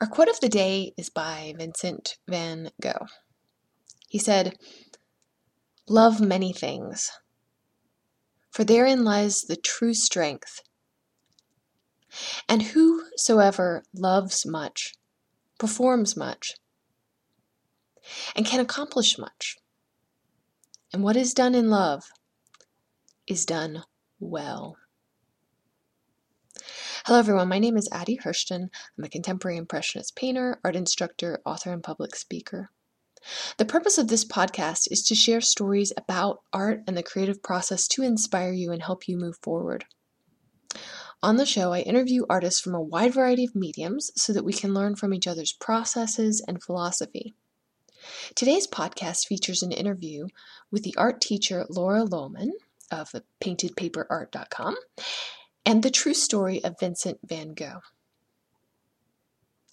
Our quote of the day is by Vincent van Gogh. He said, "Love many things, for therein lies the true strength. And whosoever loves much, performs much, and can accomplish much. And what is done in love is done well." Hello everyone, my name is Addie Hirschten. I'm a contemporary impressionist painter, art instructor, author, and public speaker. The purpose of this podcast is to share stories about art and the creative process to inspire you and help you move forward. On the show, I interview artists from a wide variety of mediums so that we can learn from each other's processes and philosophy. Today's podcast features an interview with the art teacher Laura Lohmann of PaintedPaperArt.com and the true story of Vincent van Gogh.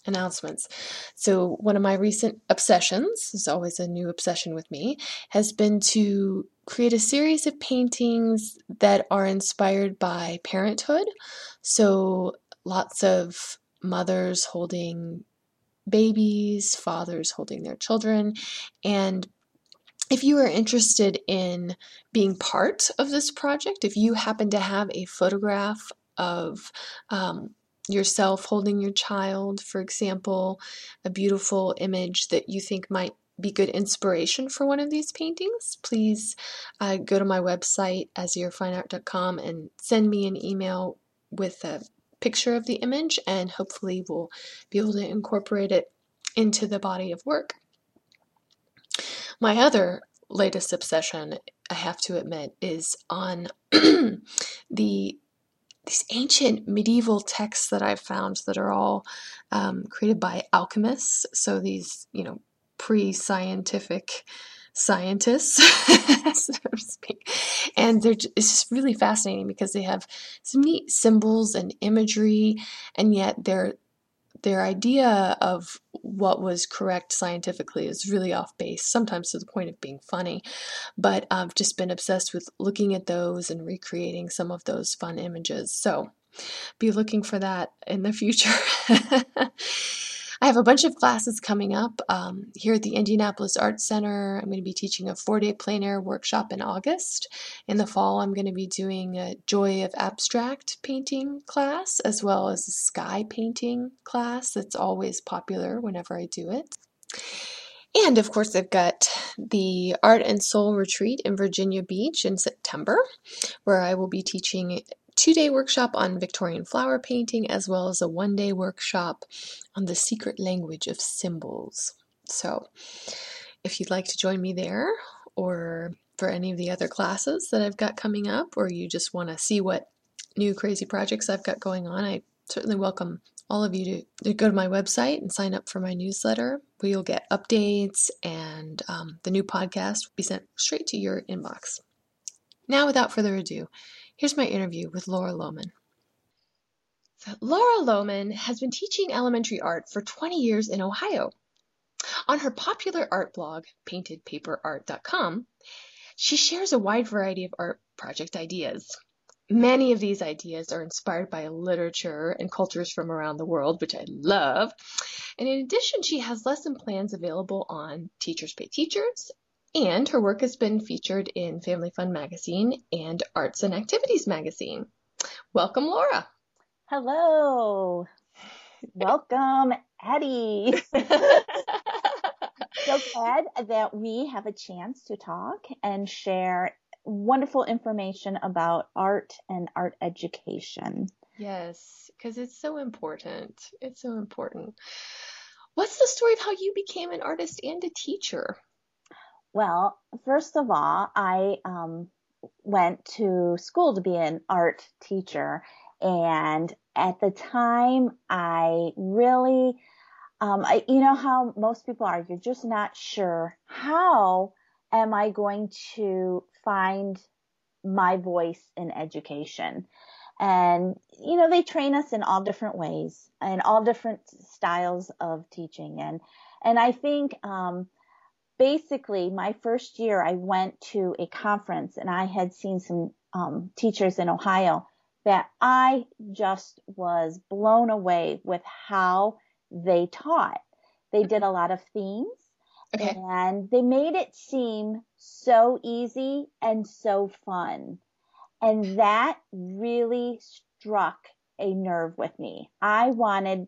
Announcements. So one of my recent obsessions, there's always a new obsession with me, has been to create a series of paintings that are inspired by parenthood. So lots of mothers holding babies, fathers holding their children. And if you are interested in being part of this project, if you happen to have a photograph of yourself holding your child, for example, a beautiful image that you think might be good inspiration for one of these paintings, please go to my website, azhirfineart.com, and send me an email with a picture of the image, and hopefully we'll be able to incorporate it into the body of work. My other latest obsession, I have to admit, is on these ancient medieval texts that I've found that are all created by alchemists. So these, pre-scientific scientists, so to speak. And it's just really fascinating because they have some neat symbols and imagery, and yet their idea of what was correct scientifically is really off base, sometimes to the point of being funny. But I've just been obsessed with looking at those and recreating some of those fun images. So be looking for that in the future. I have a bunch of classes coming up here at the Indianapolis Art Center. I'm going to be teaching a 4-day plein air workshop in August. In the fall, I'm going to be doing a Joy of Abstract painting class, as well as a sky painting class that's always popular whenever I do it. And of course, I've got the Art and Soul Retreat in Virginia Beach in September, where I will be teaching two-day workshop on Victorian flower painting, as well as a one-day workshop on the secret language of symbols. So if you'd like to join me there, or for any of the other classes that I've got coming up, or you just want to see what new crazy projects I've got going on, I certainly welcome all of you to go to my website and sign up for my newsletter, where you'll get updates and the new podcast will be sent straight to your inbox. Now, without further ado, here's my interview with Laura Lohmann. So, Laura Lohmann has been teaching elementary art for 20 years in Ohio. On her popular art blog, PaintedPaperArt.com, she shares a wide variety of art project ideas. Many of these ideas are inspired by literature and cultures from around the world, which I love. And in addition, she has lesson plans available on Teachers Pay Teachers, and her work has been featured in Family Fun magazine and Arts and Activities magazine. Welcome, Laura. Hello. Welcome, Addie. So glad that we have a chance to talk and share wonderful information about art and art education. Yes, because it's so important. It's so important. What's the story of how you became an artist and a teacher? Well, first of all, I went to school to be an art teacher, and at the time, I really, you know how most people are, you're just not sure, how am I going to find my voice in education? And, you know, they train us in all different ways and all different styles of teaching. And I think, basically my first year I went to a conference and I had seen some, teachers in Ohio that I just was blown away with how they taught. They did a lot of themes. Okay. And they made it seem so easy and so fun. And that really struck a nerve with me. I wanted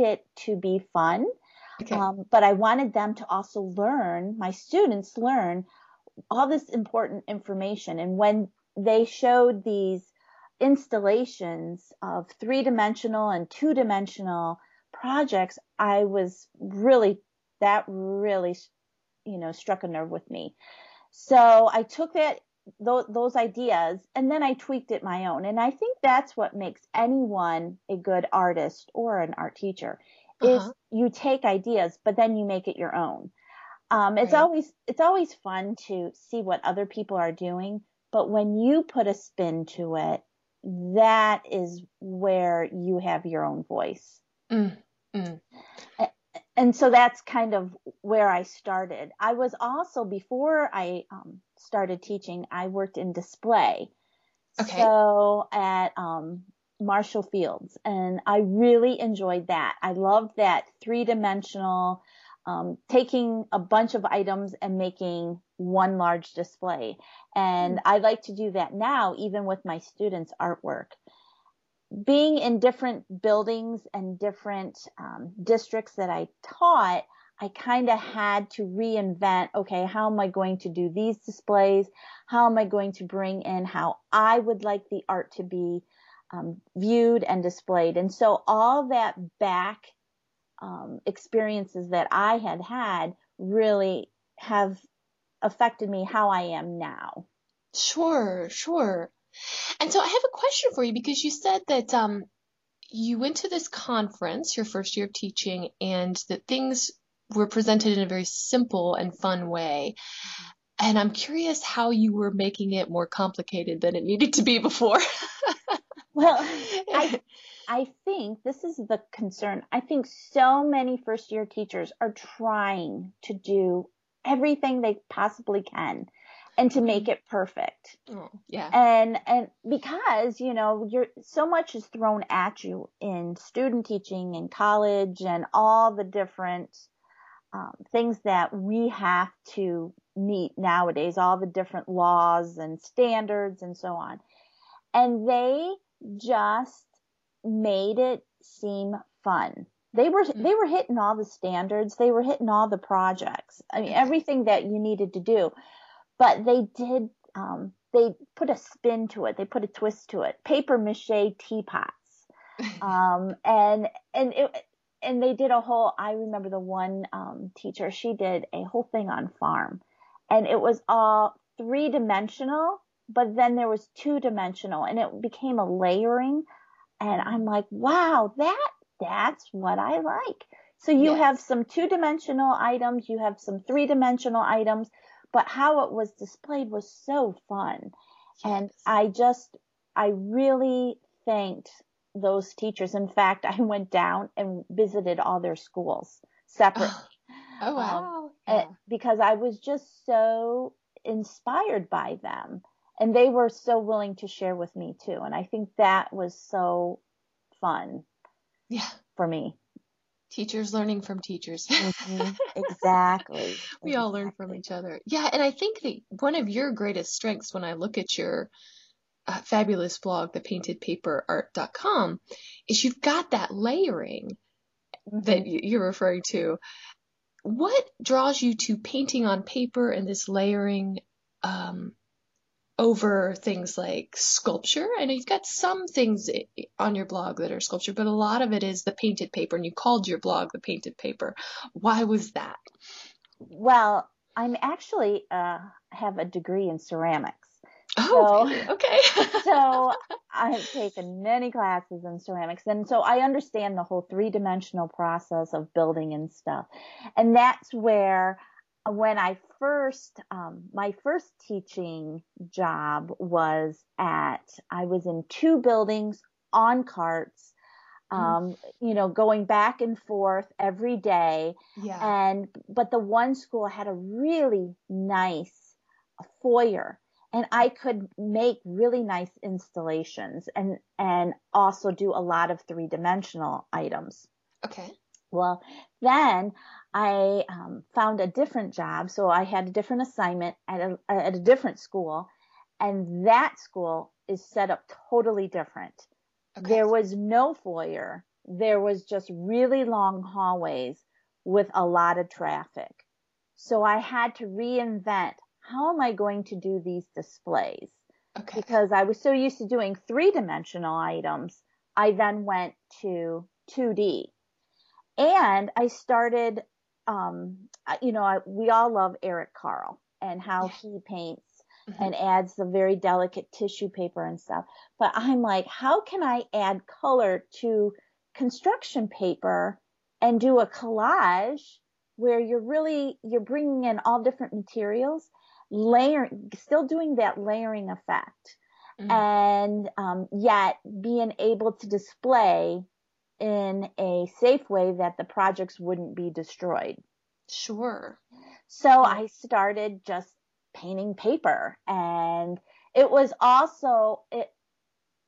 it to be fun, okay. But I wanted them to also learn, my students learn all this important information. And when they showed these installations of three-dimensional and two-dimensional projects, that really, you know, struck a nerve with me. So I took that, those ideas, and then I tweaked it my own. And I think that's what makes anyone a good artist or an art teacher, is you take ideas, but then you make it your own. It's always fun to see what other people are doing, but when you put a spin to it, that is where you have your own voice. And so that's kind of where I started. I was also, before I started teaching, I worked in display. Okay. So at Marshall Fields, and I really enjoyed that. I loved that three-dimensional, taking a bunch of items and making one large display. And I like to do that now, even with my students' artwork. Being in different buildings and different districts that I taught, I kind of had to reinvent, okay, how am I going to do these displays? How am I going to bring in how I would like the art to be viewed and displayed? And so all that back experiences that I had had really have affected me how I am now. Sure. And so I have a question for you, because you said that you went to this conference, your first year of teaching, and that things were presented in a very simple and fun way. And I'm curious how you were making it more complicated than it needed to be before. Well, I think this is the concern. I think so many first-year teachers are trying to do everything they possibly can and to make it perfect. Oh, yeah. And because, you know, so much is thrown at you in student teaching and college and all the different things that we have to meet nowadays, all the different laws and standards and so on. And they just made it seem fun. They were hitting all the standards. They were hitting all the projects. I mean, everything that you needed to do. But they did, they put a spin to it. They put a twist to it. Paper mache teapots. And they did a whole, I remember the one, teacher, she did a whole thing on farm, and it was all three-dimensional, but then there was two-dimensional, and it became a layering. And I'm like, wow, that's what I like. So you have some two-dimensional items, you have some three-dimensional items, but how it was displayed was so fun. Yes. And I really thanked those teachers. In fact, I went down and visited all their schools separately. Oh, wow. Because I was just so inspired by them. And they were so willing to share with me too. And I think that was so fun for me. Teachers learning from teachers. Exactly. We all learn from each other. Yeah. And I think that one of your greatest strengths, when I look at your fabulous blog, the paintedpaperart.com, is you've got that layering that you're referring to. What draws you to painting on paper and this layering over things like sculpture? I know you've got some things on your blog that are sculpture, but a lot of it is the painted paper, and you called your blog The Painted Paper. Why was that? Well, I'm actually have a degree in ceramics. Oh, so, okay. So I have taken many classes in ceramics, and so I understand the whole three-dimensional process of building and stuff. And that's where, when I first, my first teaching job was at, I was in two buildings on carts, you know, going back and forth every day. Yeah. And, but the one school had a really nice foyer, and I could make really nice installations and also do a lot of three-dimensional items. Okay. Well, then I found a different job. So I had a different assignment at a different school, and that school is set up totally different. Okay. There was no foyer. There was just really long hallways with a lot of traffic. So I had to reinvent, how am I going to do these displays? Okay. Because I was so used to doing three-dimensional items, I then went to 2D. And I started, you know, we all love Eric Carle and how he paints and adds the very delicate tissue paper and stuff. But I'm like, how can I add color to construction paper and do a collage where you're bringing in all different materials, layering, still doing that layering effect, and yet being able to display in a safe way that the projects wouldn't be destroyed. Sure. So I started just painting paper, and it was also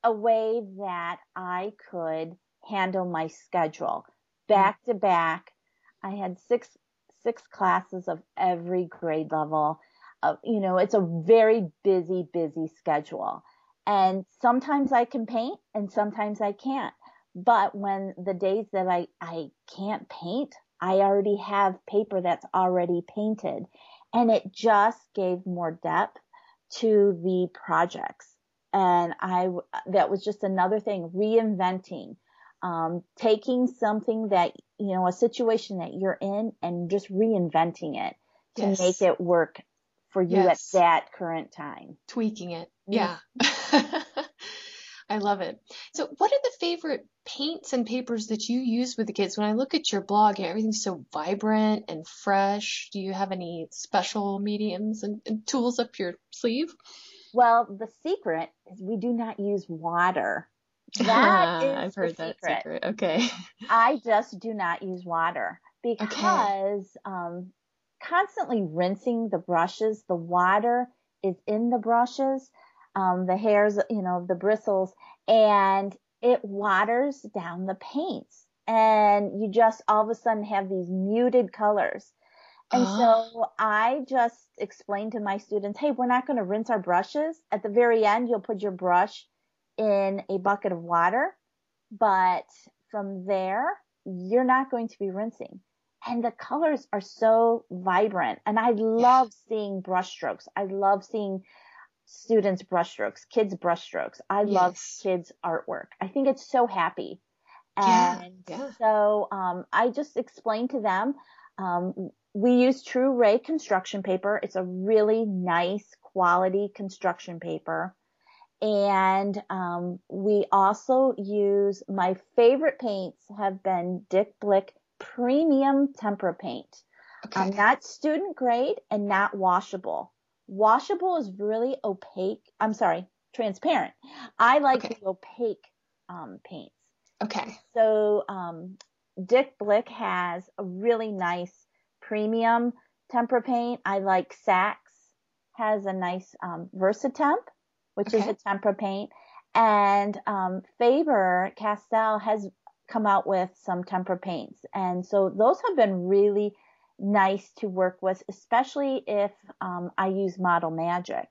a way that I could handle my schedule. Back to back, I had six classes of every grade level. You know, it's a very busy, busy schedule. And sometimes I can paint and sometimes I can't. But when the days that I can't paint, I already have paper that's already painted. And it just gave more depth to the projects. And that was just another thing, reinventing, taking something that, you know, a situation that you're in and just reinventing it to make it work for you at that current time. Tweaking it. Yeah. I love it. So what are the favorite paints and papers that you use with the kids? When I look at your blog, everything's so vibrant and fresh. Do you have any special mediums and tools up your sleeve? Well, the secret is we do not use water. That is I've heard that secret. Okay. I just do not use water because constantly rinsing the brushes, the water is in the brushes. The hairs, you know, the bristles, and it waters down the paints, and you just all of a sudden have these muted colors. And so I just explained to my students, hey, we're not going to rinse our brushes. At the very end, you'll put your brush in a bucket of water, but from there, you're not going to be rinsing. And the colors are so vibrant, and I love seeing brush strokes. I love seeing students' brushstrokes, kids' brushstrokes. I love kids' artwork. I think it's so happy. And so I just explained to them, we use TruRay construction paper. It's a really nice quality construction paper. And we also use, my favorite paints have been Dick Blick premium tempera paint. Okay. Not student grade and not washable. Washable is really opaque. I'm sorry, transparent. I like the opaque paints. Okay. So Dick Blick has a really nice premium tempera paint. I like Saks has a nice VersaTemp, which is a tempera paint. And Faber Castell has come out with some tempera paints. And so those have been really nice to work with, especially if I use Model Magic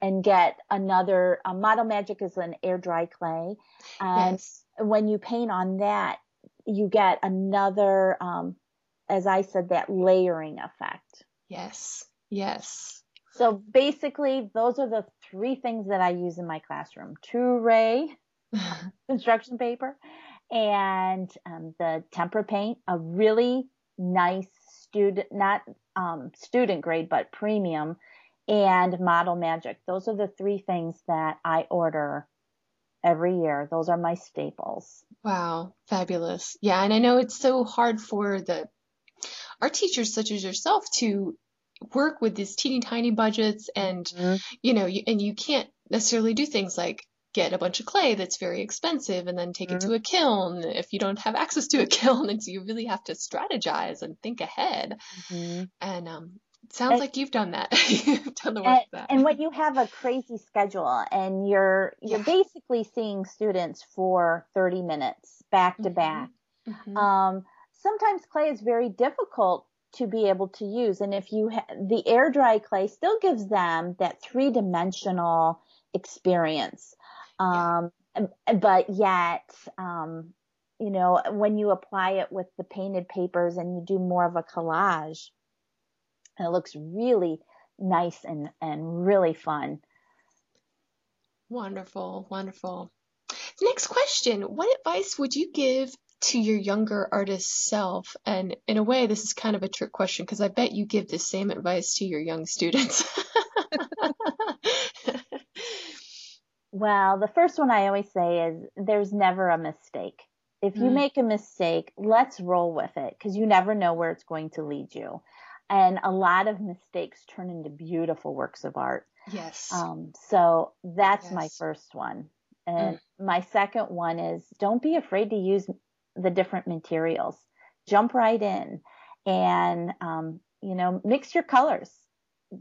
and get another. Model Magic is an air dry clay, and when you paint on that, you get another, as I said, that layering effect. Yes, yes. So basically, those are the three things that I use in my classroom: TruRay construction paper, and the tempera paint. A really nice student grade, but premium, and Model Magic. Those are the three things that I order every year. Those are my staples. Wow, fabulous. Yeah, and I know it's so hard for the art teachers such as yourself to work with these teeny tiny budgets, and you know, you can't necessarily do things like get a bunch of clay that's very expensive and then take it to a kiln if you don't have access to a kiln. And so you really have to strategize and think ahead. And it sounds like you've done that. You've done the work of that. And what you have a crazy schedule, and you're basically seeing students for 30 minutes back to back. Sometimes clay is very difficult to be able to use, and if you the air dry clay still gives them that three-dimensional experience. But yet, you know, when you apply it with the painted papers and you do more of a collage, it looks really nice and really fun. Wonderful. Wonderful. Next question. What advice would you give to your younger artist self? And in a way, this is kind of a trick question, because I bet you give the same advice to your young students. Well, the first one I always say is there's never a mistake. If you make a mistake, let's roll with it, because you never know where it's going to lead you. And a lot of mistakes turn into beautiful works of art. Yes. So that's my first one. And my second one is don't be afraid to use the different materials. Jump right in and, you know, mix your colors,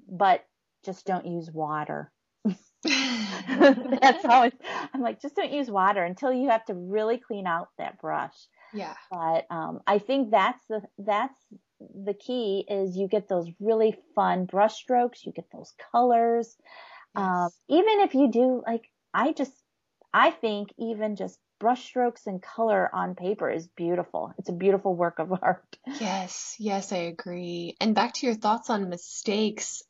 but just don't use water. That's always, I'm like, just don't use water until you have to really clean out that brush. Yeah. But I think that's the key is you get those really fun brush strokes, you get those colors. Yes. Even if you do, like, I think even just brush strokes and color on paper is beautiful. It's a beautiful work of art. Yes. Yes, I agree. And back to your thoughts on mistakes.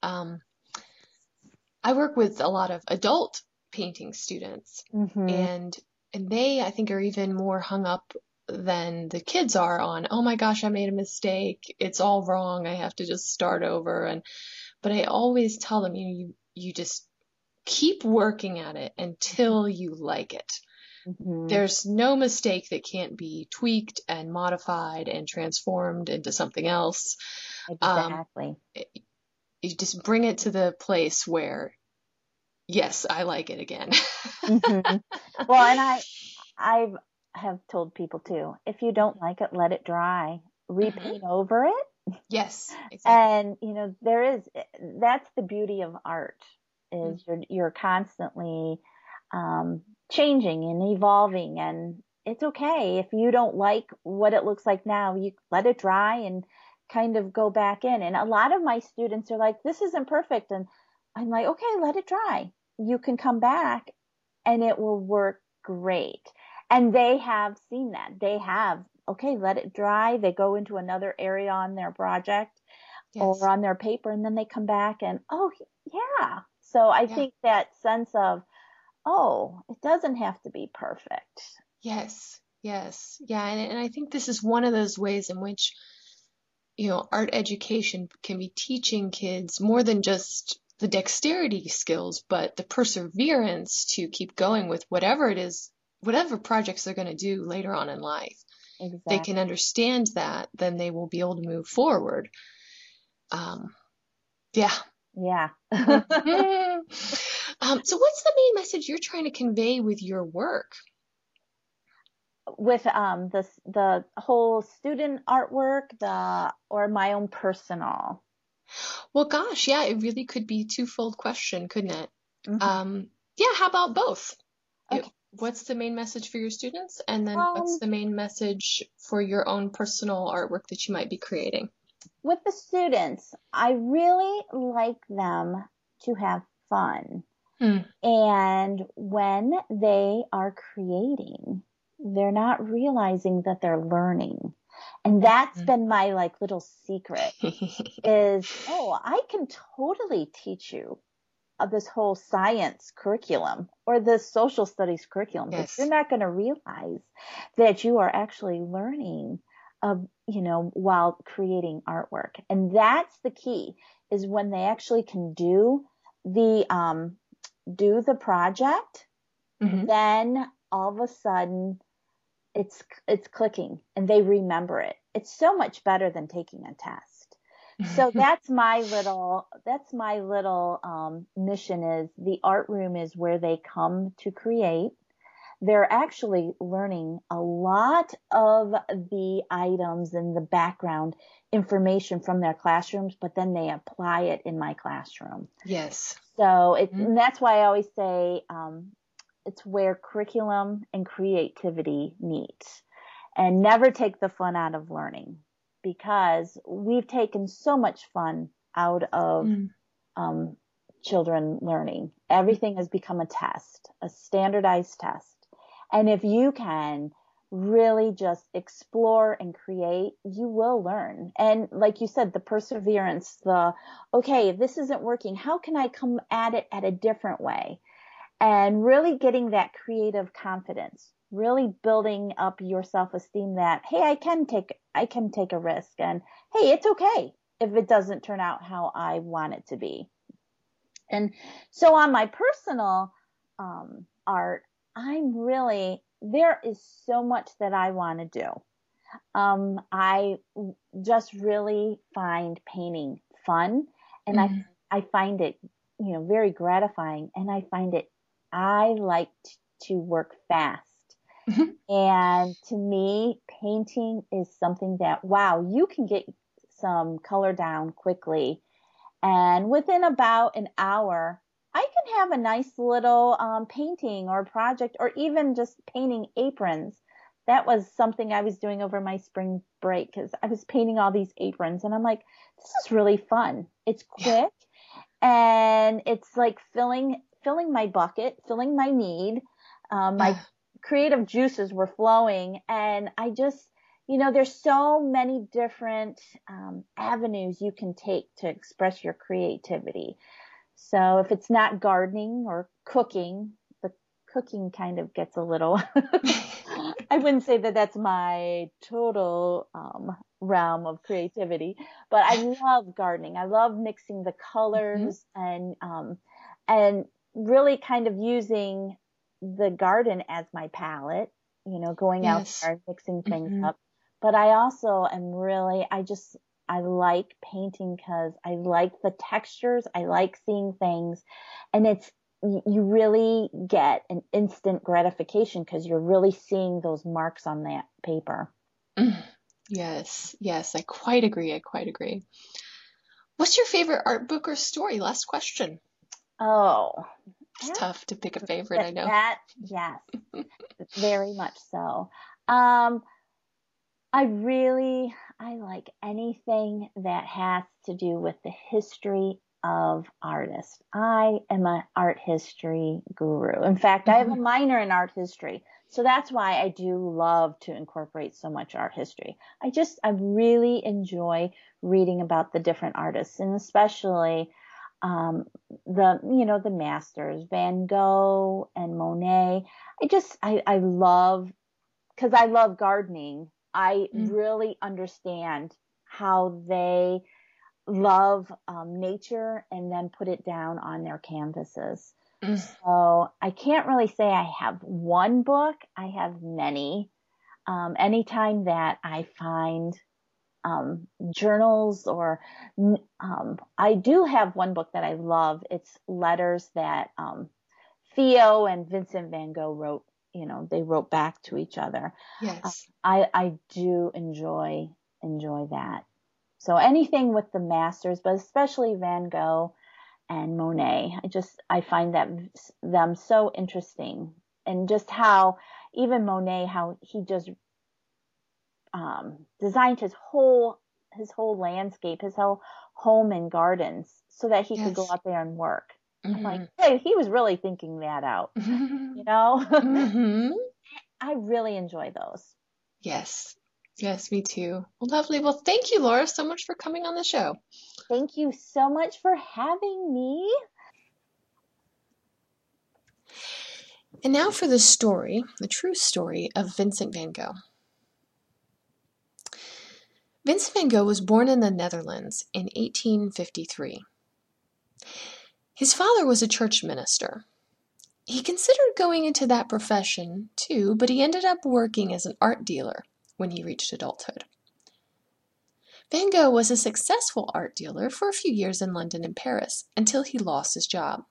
I work with a lot of adult painting students, and they, I think, are even more hung up than the kids are on, oh my gosh, I made a mistake. It's all wrong. I have to just start over. But I always tell them, you know, you just keep working at it until you like it. There's no mistake that can't be tweaked and modified and transformed into something else. Exactly. You just bring it to the place where, yes, I like it again. Well, and I have told people too, if you don't like it, let it dry, repaint over it. Yes. Exactly. And you know, that's the beauty of art is you're constantly, changing and evolving, and it's okay. If you don't like what it looks like now, you let it dry and kind of go back in. And a lot of my students are like, this isn't perfect. And I'm like, okay, let it dry. You can come back and it will work great. And they have seen that. They have, okay, let it dry. They go into another area on their project or on their paper, and then they come back and, oh, yeah. So I think that sense of, oh, it doesn't have to be perfect. Yes, yes. Yeah, and I think this is one of those ways in which, you know, art education can be teaching kids more than just the dexterity skills, but the perseverance to keep going with whatever it is, whatever projects they're going to do later on in life. Exactly. They can understand that, then they will be able to move forward. Yeah. So what's the main message you're trying to convey with your work? With the whole student artwork, or my own personal? Well, gosh, yeah, it really could be a twofold question, couldn't it? Yeah, how about both? Okay. What's the main message for your students, and then what's the main message for your own personal artwork that you might be creating? With the students, I really like them to have fun, and when they are creating, they're not realizing that they're learning. And that's been my like little secret is, I can totally teach you this whole science curriculum or this social studies curriculum. Yes. But you're not going to realize that you are actually learning, you know, while creating artwork. And that's the key is when they actually can do the project Mm-hmm. Then all of a sudden it's clicking and they remember it. It's so much better than taking a test. So that's my little mission is the art room is where they come to create. They're actually learning a lot of the items and the background information from their classrooms, but then they apply it in my classroom. Yes. So and that's why I always say it's where curriculum and creativity meet, and never take the fun out of learning, because we've taken so much fun out of children learning. Everything has become a test, a standardized test. And if you can really just explore and create, you will learn. And like you said, the perseverance, okay, if this isn't working, how can I come at it at a different way? And really getting that creative confidence, really building up your self-esteem that, hey, I can take a risk, and hey, it's okay if it doesn't turn out how I want it to be. And so on my personal art, there is so much that I want to do. I just really find painting fun, and I find it, very gratifying, and I like to work fast. Mm-hmm. And to me, painting is something that, wow, you can get some color down quickly. And within about an hour, I can have a nice little painting or project, or even just painting aprons. That was something I was doing over my spring break, because I was painting all these aprons. And I'm like, this is really fun. It's quick. And it's like filling my bucket, filling my need. My creative juices were flowing. And I just... there's so many different avenues you can take to express your creativity. So if it's not gardening or cooking, the cooking kind of gets a little, I wouldn't say that that's my total realm of creativity, but I love gardening. I love mixing the colors and really kind of using the garden as my palette, going out there, mixing things up. But I also am really, I like painting because I like the textures. I like seeing things, and you really get an instant gratification because you're really seeing those marks on that paper. Yes. I quite agree. What's your favorite art book or story? Last question. Oh, it's tough to pick a favorite. I know that. Yes, very much so. I like anything that has to do with the history of artists. I am an art history guru. In fact, I have a minor in art history. So that's why I do love to incorporate so much art history. I really enjoy reading about the different artists, and especially the masters, Van Gogh and Monet. I love, because I love gardening. I really understand how they love nature and then put it down on their canvases. So I can't really say I have one book. I have many. Anytime that I find journals or I do have one book that I love. It's letters that Theo and Vincent van Gogh wrote. They wrote back to each other. Yes. I do enjoy that. So anything with the masters, but especially Van Gogh and Monet, I find that them so interesting, and just how even Monet, how he just designed his whole landscape, his whole home and gardens so that he could go out there and work. I'm like, hey, he was really thinking that out, I really enjoy those. Yes, me too. Well, lovely. Well, thank you, Laura, so much for coming on the show. Thank you so much for having me. And now for the story, the true story of Vincent van Gogh. Vincent van Gogh was born in the Netherlands in 1853. His father was a church minister. He considered going into that profession, too, but he ended up working as an art dealer when he reached adulthood. Van Gogh was a successful art dealer for a few years in London and Paris until he lost his job.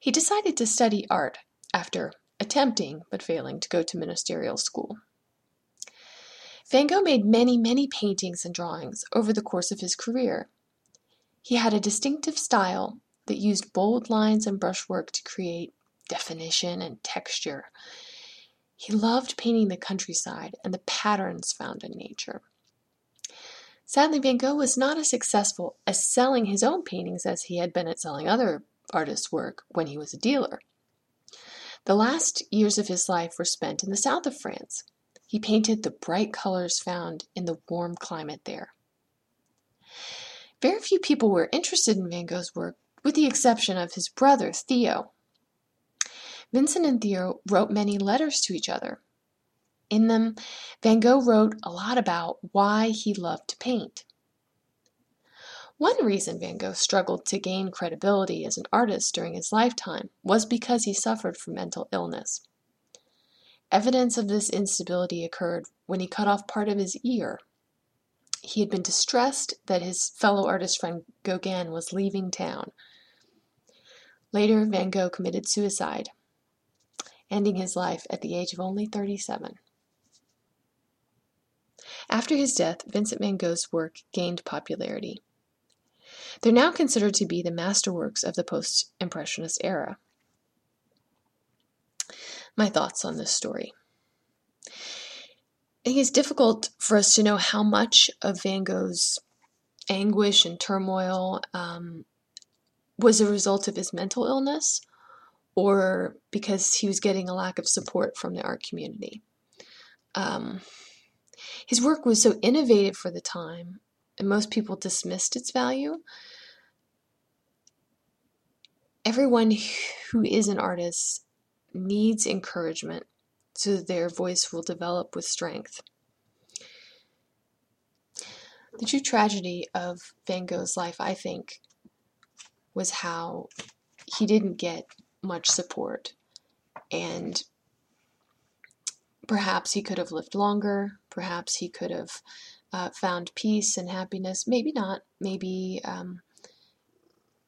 He decided to study art after attempting but failing to go to ministerial school. Van Gogh made many paintings and drawings over the course of his career. He had a distinctive style that used bold lines and brushwork to create definition and texture. He loved painting the countryside and the patterns found in nature. Sadly, Van Gogh was not as successful at selling his own paintings as he had been at selling other artists' work when he was a dealer. The last years of his life were spent in the south of France. He painted the bright colors found in the warm climate there. Very few people were interested in Van Gogh's work, with the exception of his brother, Theo. Vincent and Theo wrote many letters to each other. In them, Van Gogh wrote a lot about why he loved to paint. One reason Van Gogh struggled to gain credibility as an artist during his lifetime was because he suffered from mental illness. Evidence of this instability occurred when he cut off part of his ear. He had been distressed that his fellow artist friend Gauguin was leaving town. Later, Van Gogh committed suicide, ending his life at the age of only 37. After his death, Vincent van Gogh's work gained popularity. They're now considered to be the masterworks of the Post-Impressionist era. My thoughts on this story. I think it's difficult for us to know how much of Van Gogh's anguish and turmoil was a result of his mental illness, or because he was getting a lack of support from the art community. His work was so innovative for the time, and most people dismissed its value. Everyone who is an artist needs encouragement so that their voice will develop with strength. The true tragedy of Van Gogh's life, I think, was how he didn't get much support, and perhaps he could have lived longer, perhaps he could have found peace and happiness, maybe not, maybe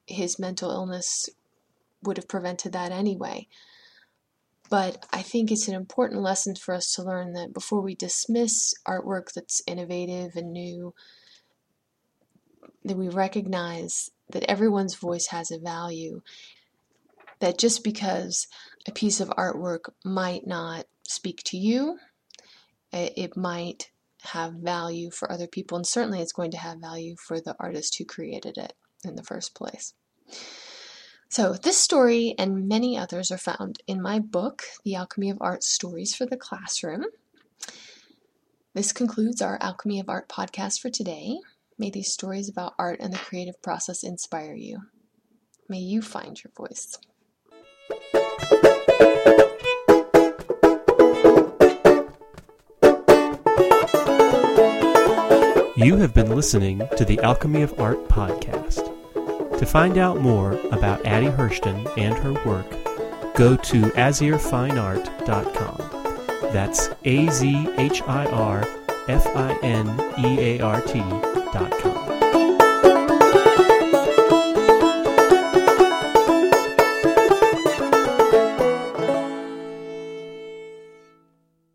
his mental illness would have prevented that anyway. But I think it's an important lesson for us to learn that before we dismiss artwork that's innovative and new, that we recognize that everyone's voice has a value. That just because a piece of artwork might not speak to you, it might have value for other people, and certainly it's going to have value for the artist who created it in the first place. So this story and many others are found in my book, The Alchemy of Art Stories for the Classroom. This concludes our Alchemy of Art podcast for today. May these stories about art and the creative process inspire you. May you find your voice. You have been listening to the Alchemy of Art podcast. To find out more about Addie Hirschten and her work, go to azhirfineart.com. That's azhirfineart.com.